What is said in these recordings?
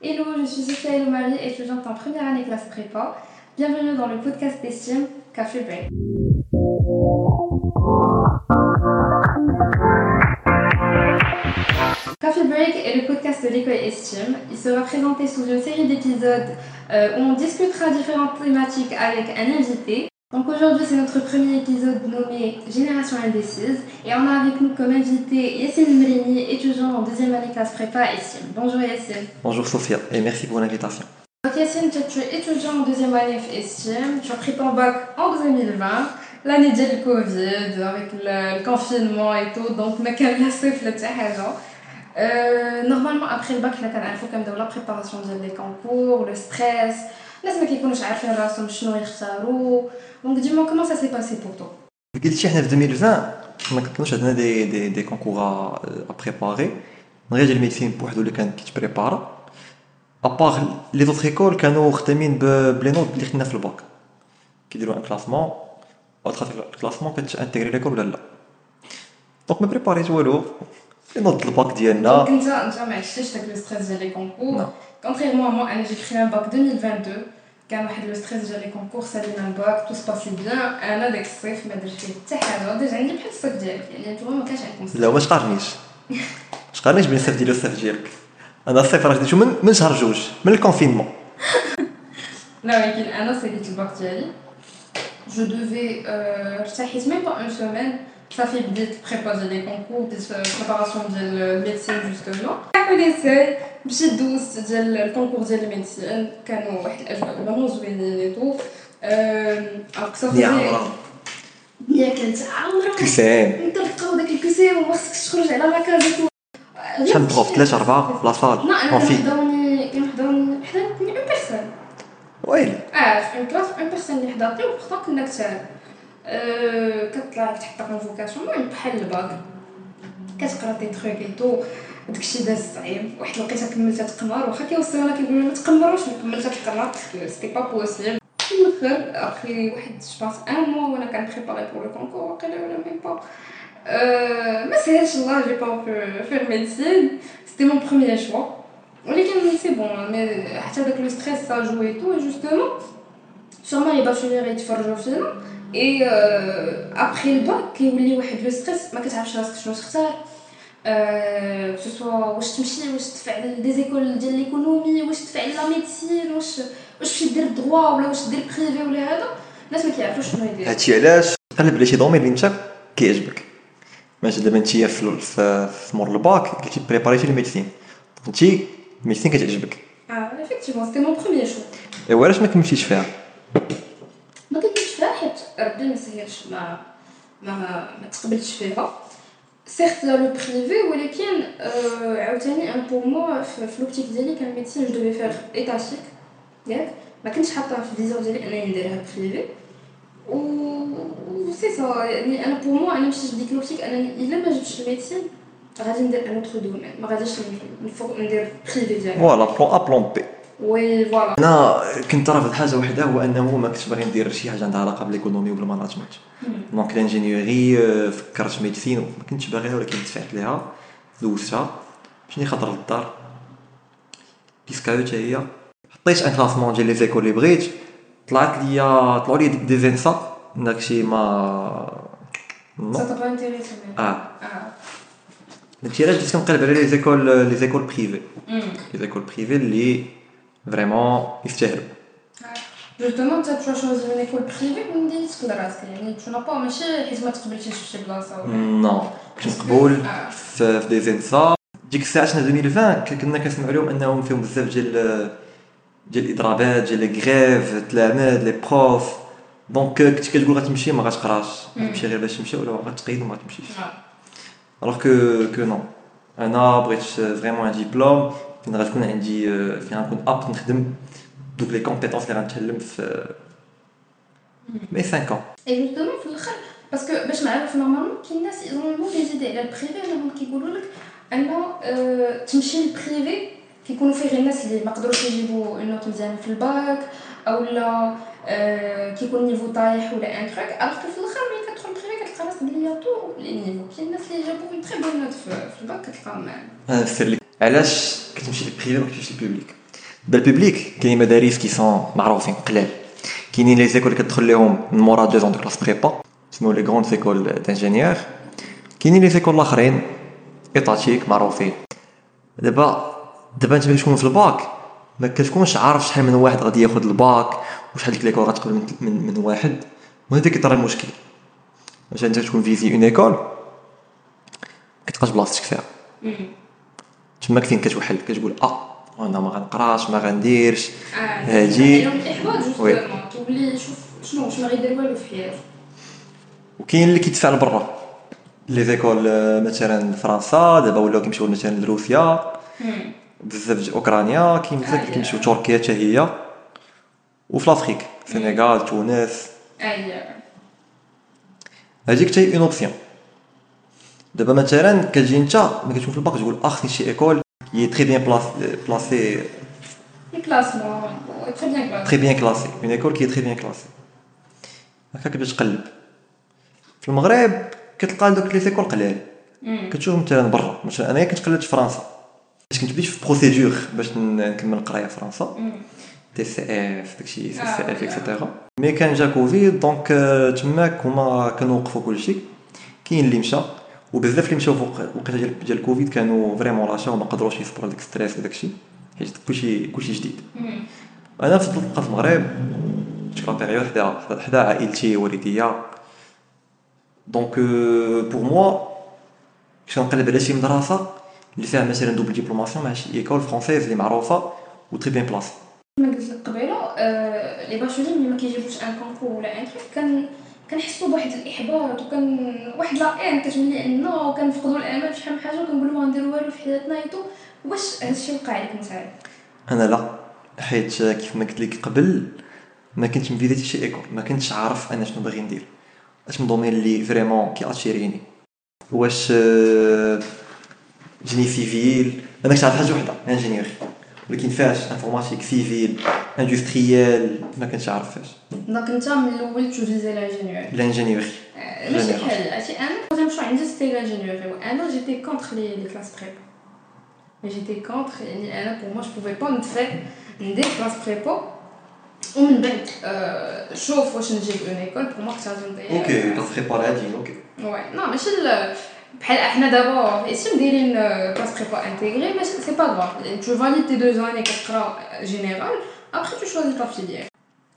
Hello, je suis Isabelle Marie, étudiante en première année classe prépa. Bienvenue dans le podcast ESTIM, Café Break. Café Break est le podcast de l'école ESTIM. Il sera présenté sous une série d'épisodes où on discutera différentes thématiques avec un invité. Donc aujourd'hui, c'est notre premier épisode nommé Génération Indécise et on a avec nous comme invité Yassine Mérini, étudiant en deuxième année classe prépa ESTIM. Bonjour Yassine. Bonjour Sophia et merci pour l'invitation. Donc Yassine, tu es étudiant en deuxième année ESTIM, tu as pris ton bac en 2020, l'année du Covid, avec le confinement et tout, donc ma carrière se flotte à l'agent. Normalement après le bac, il faut quand même la préparation des concours, le stress. Les gens qui ne savent pas ce qu'ils vont faire. Donc dis-moi, comment ça s'est passé pour toi? En 2020, on a des concours à préparer. On a une médecine pour les gens qui se préparent. À part les autres écoles, qui ont terminé les notes qui sont dans le bac. Qui font un classement. Au travers du classement, tu as intégré l'école ou non. Donc, je me préparais les notes du bac. Donc, tu n'as pas le stress des concours. Contrairement à moi, j'ai créé un bac 2022, quand le stress de les concours, ça vient un bac, tout se passait bien, un an d'excès, je me disais, déjà, il n'y a pas de sauf direct, il y a toujours un cache à conseiller. Non, je ne sais pas, je ne sais pas, je ne sais pas, je ne sais pas, je ne sais pas, je ne sais pas, le confinement. Non, mais un an, c'est le bac d'Yali. Je devais, ça ne fait même pas une semaine, ça fait des préparation des concours, des préparations de médecine, justement. Je connaissais. مشيت دوزت ديال الكونكور ديال الميديسين كانوا واحد الاجواء فريمون زوينين لي طوف اقصد يا كانت عامره كسام نطلقوا داك الكسام وما خصكش تخرج على لاكازيتو شحال بروف 3 4 بلاصات كونفي كنحضروا حضرتني اون بيرسون ويلي في كلاس اون بيرسون اللي حضرتي وخا كنا كتطلع تحت كونفوكاسيون المهم بحال الباك كتقرا دي تروك اي تو داكشي داز صعيب واحد لقيتها كملتها تقمر واخا كيوصلوا لنا كيقولوا ما تقمروش كملتها تقمر سيتي با بوسيبل في الاخر اخي واحد شباس ان مو وانا كنبريباري بور لو كونكور واقيلا ولا ميم با ما سهلش الله جي با في الميديسين سيتي مون بروميير شوا ولكن سي بون مي حتى داك لو ستريس سا جوي تو جوستومون سورمون لي باشونير يتفرجوا فينا اي ابري الباك كيولي واحد لو ستريس ما كتعرفش راسك شنو تختار que ce soit واش تمشي واش تفعل دي زيكول ديال ليكونومي واش تفعل لا ميديسين واش دير الدروا ولا واش دير بريفي ولا هذا الناس ما كيعرفوش شنو يدير هادشي علاش تقلب على شي دومين اللي نتا كيعجبك ماشي دابا انت في مور الباك كنتي بريباريتي الميديسين كنتي الميديسين كتعجبك افيكتيفمون سيتي مون بروميير شو ايوا علاش ما كملتيش فيها ما كملتش فيها حيت ربي ما سهلش ما تقبلتش فيها certes le privé ولكن عاوتاني انا pour moi في l'optique ديالي كان ميديسين je devais faire état chic ياك ما كنتش حاطه في الفيزور ديالي انني نديرها بريفي و سي سا يعني انا pour moi انا مشيت ديك l'optique انني الا ما جبتش الميديسين غادي ندير ان autre domaine ما غاديش ندير بريفي ديالي فوالا بلان بي وي فوالا انا كنت رافض حاجه وحده هو انه ما كنتش باغي ندير شي حاجه عندها علاقه بالايكونومي والماناجمنت دونك لانجينيوري فكرت ميديسين وما كنتش باغيها ولكن دفعت ليها دوزتها مشني خاطر للدار بيسكاو حتى هي حطيت ان كلاسمون ديال لي زيكول لي بغيت طلعت ليا طلعوا لي دي زانسا داكشي ما ساتبغي انتريسي داكشي علاش بديت كنقلب على لي زيكول بريفي لي زيكول بريفي اللي vraiment يستاهلوا justement tu as choisi une école privée ou une école rasque يعني tu n'as pas ماشي حيت ما تقبلتيش فشي بلاصه نو كنت مقبول في دي زينسا ديك الساعه 2020 كنا كنسمعوا لهم انهم فيهم بزاف ديال الاضرابات ديال لي غريف التلاميذ لي بروف دونك كنت كتقول غتمشي ما غتقراش تمشي غير باش تمشي ولا غتقيد وما غتمشيش alors que non انا بغيت vraiment un diplôme فين غتكون عندي فين غنكون ابط نخدم دوك لي كومبيتونس اللي غنتعلم في مي 5 ans اي جوستومون في الاخر باسكو باش نعرف نورمالمون كاين ناس يظنوا لي زيدي على البريفي انهم كيقولوا لك انه تمشي للبريفي كيكونوا فيه غير الناس اللي ما قدروش يجيبوا النوت مزيان في الباك اولا كيكون نيفو طايح ولا ان تروك alors في الاخر ملي كتدخل البريفي كتلقى راسك بلي طو لي نيفو كاين الناس اللي جابوا غير تري بون نوت في الباك كتلقاهم معاهم علاش كتمشي للبريفي ما كتمشيش للبوبليك dans le public, il y a des madaris qui sont معروفين قلال. Il y a les écoles qui تدخل لهم من مورا 2 ans de classe prépa, sinon les grandes écoles d'ingénieurs. Il y a les écoles الاخرين étatiques معروفين. دابا انت باش تكون في الباك ما كتكونش عارف شحال من واحد غادي ياخذ الباك وشحال ديك ليكورات قبل من واحد, وهذا كيطرى المشكل. باش انت تكون فيزي اون ايكول كتبقاش بلاصتك فيها, تما كاين كتوحل كتقول انا ما غنقراش ما غنديرش هادي الاحباط وبلي نشوف شنو ما غيدير والو في حياته. وكاين اللي كيدفع لبرا لي زيكول مثلا فرنسا, دابا ولاو كيمشيو مثلا لروسيا, بزاف ديال اوكرانيا, كاين بزاف اللي كيمشيو تركيا حتى هي, وفي لافريك السنغال تونس. هاديك حتى هي اون اوبسيون. دابا مثلا كتجي انت ملي كتشوف الباك تقول خصني شي ايكول il est très bien placé, très bien classé, une école qui est très bien classée. هكا كيفاش تقلب في المغرب كتلقى دوك لي سيكول قلال كتشوفهم مثلا برا. مثلا انايا كنت قلت في فرنسا باش كنت بديت في بروسيدور باش نكمل القرايه في فرنسا, تي سي اف داكشي سي سي اف اكسيتيرا, مي كان جا كوفيد دونك تماك هما كنوقفوا كلشي. كاين اللي مشى وبزاف اللي مشاو فوق الوقيته ديال كوفيد كانوا فريمون راشا وما قدروش يصبروا داك ستريس وداك الشيء حيت كلشي جديد. انا فضلت نبقى في المغرب شكون بيريود حدا عائلتي والديا, دونك بور موا كنت نقلب على شي مدرسه اللي فيها مثلا دوبل ديبلوماسيون مع شي ايكول فرونسيز اللي معروفه و تري بيان بلاص. كما قلت لك قبيله لي باشولي ملي ما كيجيبوش ان كونكور ولا ان تريك كنحسوا بواحد الاحباط وكان واحد لاين كتملي انه كنفقدوا الامل بشحال من حاجه وكنقولوا غنديروا والو في حياتنا ايتو. واش هادشي وقع لك نتايا؟ انا لا, حيت كيف ما قلت لك قبل ما كنتش مفيديتي شي ايكول, ما كنتش عارف انا شنو باغي ندير, اش من دومين اللي فريمون كياتشيريني. واش جيني سيفيل انا كنت عارف حاجه وحده انجينيور, ولكن فاش انفورماتيك سيفيل اندستريال ما كنتش عارف فاش. دونك انت من الاول تجوزي لانجينيور لانجينيوري ماشي بحال عرفتي. انا كنت نمشي عندي ستي لانجينيوري, وانا جيتي كونتر لي كلاس بريبو, جيتي كونتر يعني انا بور مو جو بوفي با ندير كلاس بريبو. ومن بعد شوف واش نجيب اون ايكول بور مو كنت غندير اوكي كلاس بريبو هادي اوكي واي نو ماشي بحال احنا دابا في اسم دايرين كلاس بريبو انتيغري ماشي سي با غرا تو فاليد تي دو زاني كتقرا جينيرال ابخي تو شوزي طافيليير.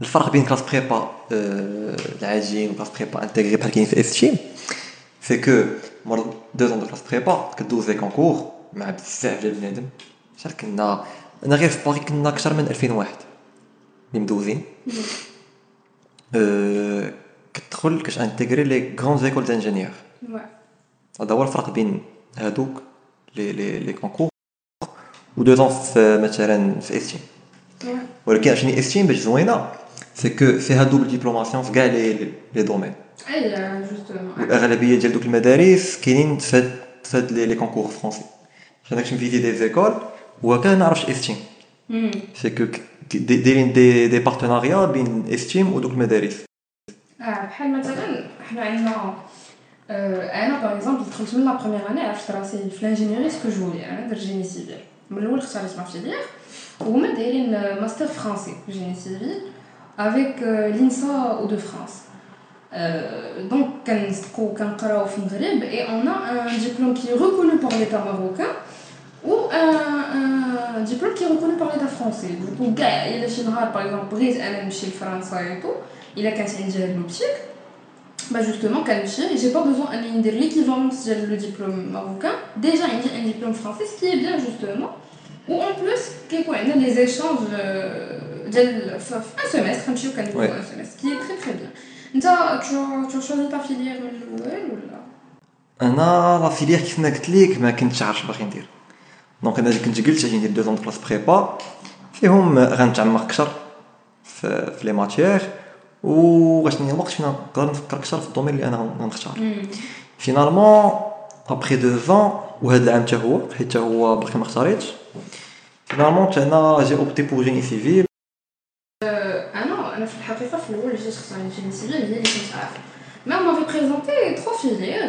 الفرق بين كلاس بريبا العاديين وكلاس بريبا انتيغري بحال كاين في ESTIM سي كو مور 2 ans de classe prépa كدوز لي كونكور مع بزاف ديال بنادم. شحال كنا انا غير في باري كنا اكثر من 2000 واحد اللي مدوزين. كتدخل كاش انتيغري لي غون زيكول دانجينيور. هذا هو الفرق بين هادوك لي كونكور و 2 ans مثلا في ESTIM. ولكن عشان ESTIM باش زوينه سي كو فيها دوبل ديبلوماسيون في كاع لي دومين. اييه جوستومون الاغلبيه ديال دوك المدارس كاينين فهاد لي كونكور فرونسي. عشان داكشي مفيدي دي زيكول وكنعرفش ESTIM سي كو دايرين دي بارتناريا بين ESTIM ودوك المدارس. بحال مثلا حنا عندنا انا باغ اكزومبل دخلت من لا بروميير اني عرفت راسي في لانجينيوري سكو جولي. انا درت جيني سيفيل من الاول اختاريت ما فيليير وهما دايرين ماستر فرونسي جيني سيفيل avec l'INSA ou de France. Donc كنصدقوا كنقراو في المغرب et on a un diplôme qui est reconnu par l'État marocain ou un diplôme qui est reconnu par l'État français. Du coup كاع الا شي نهار par exemple بغيت انا نمشي لفرنسا ايتو الا كانت عندي هاد لوبسيك ما justement كنمشي et j'ai pas besoin اني ندير l'équivalence ديال le diplôme marocain, déjà عندي un diplôme français ce qui est bien justement. Ou en plus كيكون عندنا les échanges un semestre, un semestre, qui est très très bien. Tu as choisi ta filière ou là? Ana, la filière qui s'est clique, mais qui ne cherche pas rien dire. Donc, on a dit que j'ai 2 ans de classe prépa. Et on rentre en marqueur les matières. Ou je n'ai pas de faire dans le domaine où on cherche. Finalement, après 2 ans, ou هذا العام حتى هو باقي ما اختاريتش. Finalement, j'ai opté pour génie civil. في الحقيقه في الاول جيت اختاريت الجيني سيفيل هي اللي كنت عارفه Mais on m'avait présenté trois filières.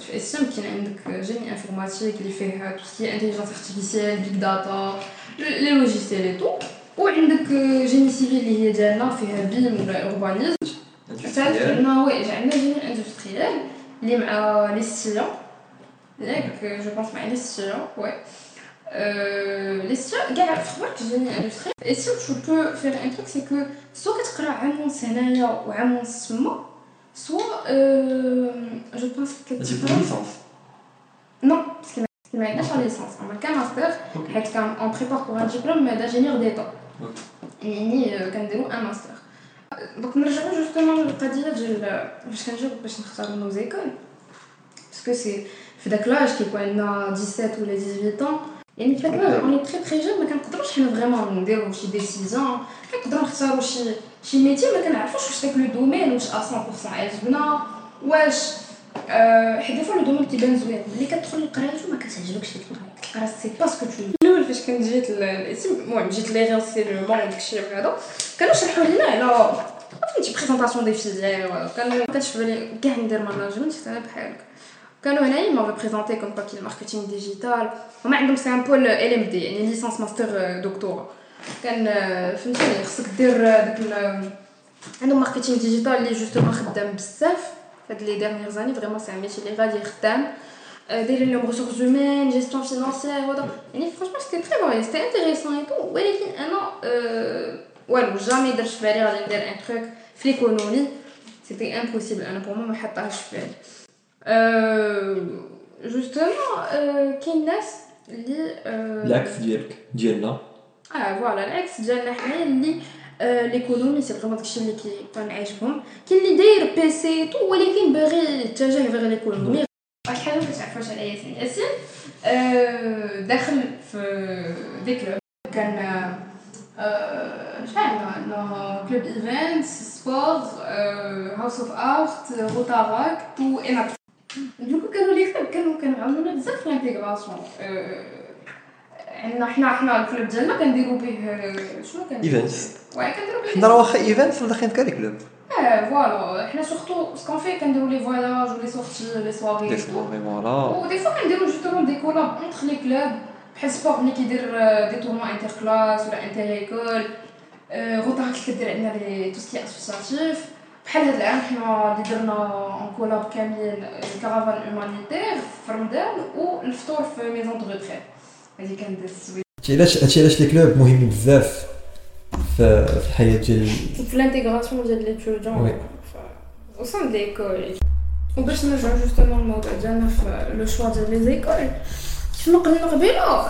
Tu estimes qu'il y a un génie informatique, qui fait tout ce qui est intelligence artificielle, big data, les logiciels et tout. Ou il y a un génie civil qui est déjà fait BIM ou l'urbanisme. Industriel. Non, oui, j'ai un génie industriel, les styles. Je pense que les styles, ouais. Les styles, regarde, je crois que génie industriel. Et si tu peux faire un truc, c'est que soit tu as un scénario ou un sma. Soit, je pense que tu peux... licence. Non, parce qu'il m'a une licence. On a un master, okay. On prépare pour un diplôme d'ingénieur d'État. Okay. Et on a un master. Donc, nous avons justement le cadre de nos écoles. Parce que c'est l'âge qui est 17 ou 18 ans. Et nous, on est très très jeunes, mais on ne peut vraiment faire des décisions. On peut faire des métiers, mais on ne sait pas le domaine, à 100%. Des fois, le domaine qui est bien joué. Les 4 ans, c'est pas ce que tu veux. Nous, quand j'ai réalisé le monde, j'ai fait une présentation des filières. Quand je voulais gagner le management, c'est un peu. Quand on m'avait présenté comme quoi qu'il le marketing digital, on a un pôle LMD, une licence master doctorat. Quand le marketing digital est justement les dernières années, vraiment c'est un métier qui est des ressources humaines, gestion financière, et franchement c'était très varié, c'était intéressant et tout. Mais jamais je suis allée à un truc, l'économie, c'était impossible, pour moi, je ne justement, Keynes, l'axe d'Yelna. Ah voilà, l'axe d'Yelna, l'économie, c'est vraiment quelque chose qui est en aïchbom. Qui l'idée, le PC, tout, ou les Kimberly, tu as déjà vers l'économie. Alhamdoulilah, je suis à Yassine Yassine, dans des clubs. Dans club events, sport, house of art, Rotarac, tout, et ma. Du coup, كانوا بزاف لانتيغراسيون حنا الكلوب ديالنا كنديرو به شنو كنديرو ايفنتس واه كنديرو حنا راه واخا ايفنتس ولكن كاع الكلوب فوالا حنا سورتو سكون في كنديرو لي فواياج ولي سورتي لي سواري دي فوا كنديرو جوستومون دي كولاب اونتر لي كلوب بحال سبور ملي كيدير دي تورنوا انتر كلاس ولا انتر ايكول غوطاك كدير عندنا لي تو سكي اسوسياتيف بحال هاد العام حنا اللي درنا اون كولاب كاملين الكرافان هومانيتير في رمضان والفطور في ميزون دو ريتريت هادي كانت السويد. هادشي علاش لي كلوب مهمين بزاف في الحياه ديال في الانتيغراسيون ديال لي ستودون او سون دي كول. وباش نرجعو جوستومون للموضوع ديالنا في لو شوا ديال لي زيكول شنو قلنا قبيله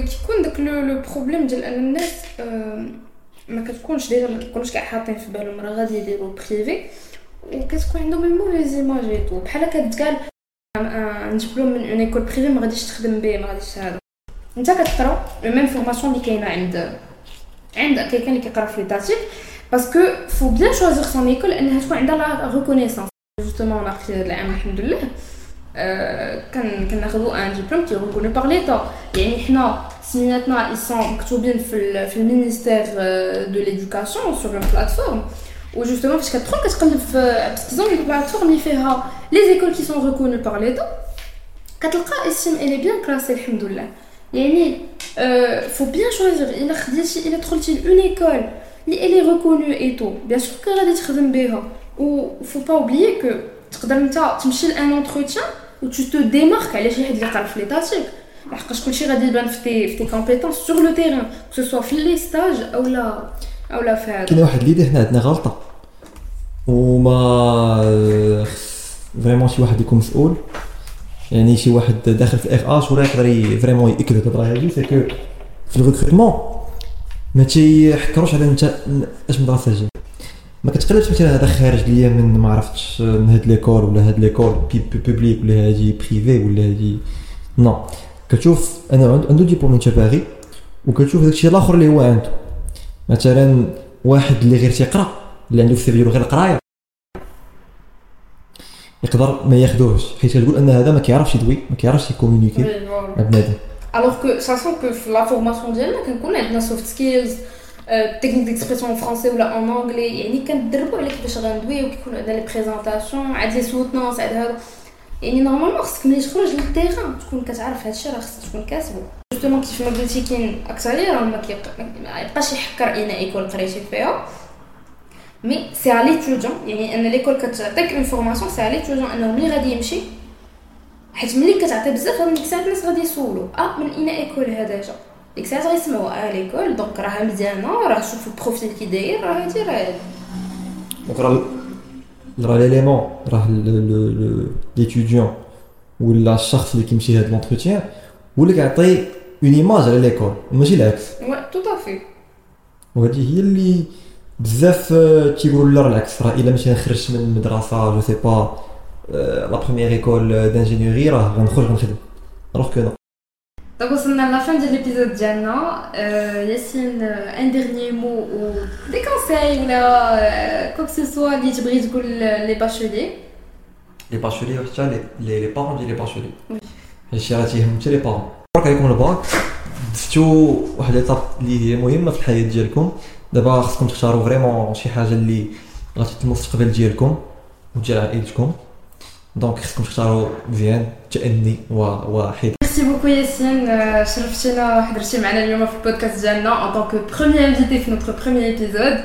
كيكون داك لو بروبليم ديال ان الناس ما كتكونش كاع حاطين في بالهم راه غادي يديروا بريفي وكتكون عندهم الموفيز ايماج اي تو بحال كتقال ان دبلوم من اون ايكول بريفي ما غاديش تخدم به ما غاديش هذا انت كتقرا لو ميم فورماسيون اللي كاينه عند كاين اللي كيقرا في داتيك باسكو فو بيان شوزيغ سون ايكول انها تكون عندها لا ريكونيسونس جوستومون راه في هذا العام الحمد لله كناخذوا ان دبلوم كي ريكوني بار ليتا يعني حنا سمياتنا ils sont مكتوبين في المينيستير دو ليدوكاسيون سور اون بلاتفورم و جوستومون فاش كتدخل كتقلب باسكو كاين بلاتفورم اللي فيها لي زيكول كي سون ريكوني بار ليتا كتلقى استيم الي بيان كلاسي الحمد لله يعني فو بيان شوزير الا خديتي الا دخلتي لون ايكول اللي ريكوني اي تو بيان سور كي غادي تخدم بها و فو با اوبليي كو تقدر انت تمشي لان انتروتيان و tu te démarques على شي حد اللي قال في لي تاتيك لحقاش كلشي غادي يبان في tes compétences sur le terrain que ce soit في لي ستاج اولا في هذا كاين واحد ليدي حنا عندنا غلطه وما فريمون شي واحد يكون مسؤول يعني شي واحد داخل في الاف اش وراه يقدر فريمون ياكل الهضره هذه سي كو في الريكروتمون ما تيحكروش على انت اش مدرسه جاي ما كتقلبش مثلا هذا خارج ليا من ما عرفتش من هاد ليكول ولا هاد ليكول بوبليك ولا هادي بريفي ولا هادي نو كتشوف انا عنده ديبلوم تباغي وكتشوف داكشي الاخر اللي هو عنده مثلا واحد اللي غير تيقرا اللي عنده في السيفيرو غير القرايه يقدر ما ياخذوهش حيت كتقول ان هذا ما كيعرفش يدوي ما كيعرفش يكومونيكي مع بنادم alors que sachant que la formation ديالنا كنكون عندنا soft skills techniques d'expression en français ou en anglais. يعني كندربوا على كيفاش غندوي وكيكونوا عندنا لي بريزونطاسيون عاد لي سوتونس عاد هادو يعني نورمالمون خصك ملي تخرج للتيران تكون كتعرف هادشي راه خصك تكون كاسبو جوستومون كيف ما قلتي كاين اكثريه راه ما يبقاش يحكر اناء يكون قريتي فيها مي سي علي توجون يعني ان ليكول كتعطيك انفورماسيون سي علي توجون انه ملي غادي يمشي حيت ملي كتعطي بزاف هاد الساعات الناس غادي يسولوا من اناء يكون هذا جا ديك الساعات غيسمعوا ليكول دونك راه مزيانه راه شوف البروفيل كي داير راه هادي راه دونك راه ليليمون راه ليتيديون ولا الشخص اللي كيمشي لهاد لونتروتيان هو اللي كيعطي اون ايماج على ليكول ماشي العكس واه تو طافي وهادي هي اللي بزاف تيقولوا لا العكس راه الا مشينا نخرج من المدرسه جو سي با لا بروميير ايكول دانجينيوري راه غنخرج غنخدم alors que non. Donc وصلنا لافان ديال ليبيزود ديالنا ياسين ان ديرني مو او دي كونساي ولا كوك سو سوا اللي تبغي تقول لي باشولي حتى لي بارون ديال لي باشولي هادشي راه تيهم حتى لي بارون برك عليكم الباك دفتو واحد ليطاب اللي مهمه في الحياه ديالكم دابا خصكم تختاروا فريمون شي حاجه اللي غتفيد المستقبل ديالكم وديال عائلتكم دونك خصكم تختاروا مزيان تأني وحيد. Merci beaucoup Yassine, شرفتينا وحضرتي معنا اليوم في البودكاست ديالنا en tant que premier invité في notre premier épisode.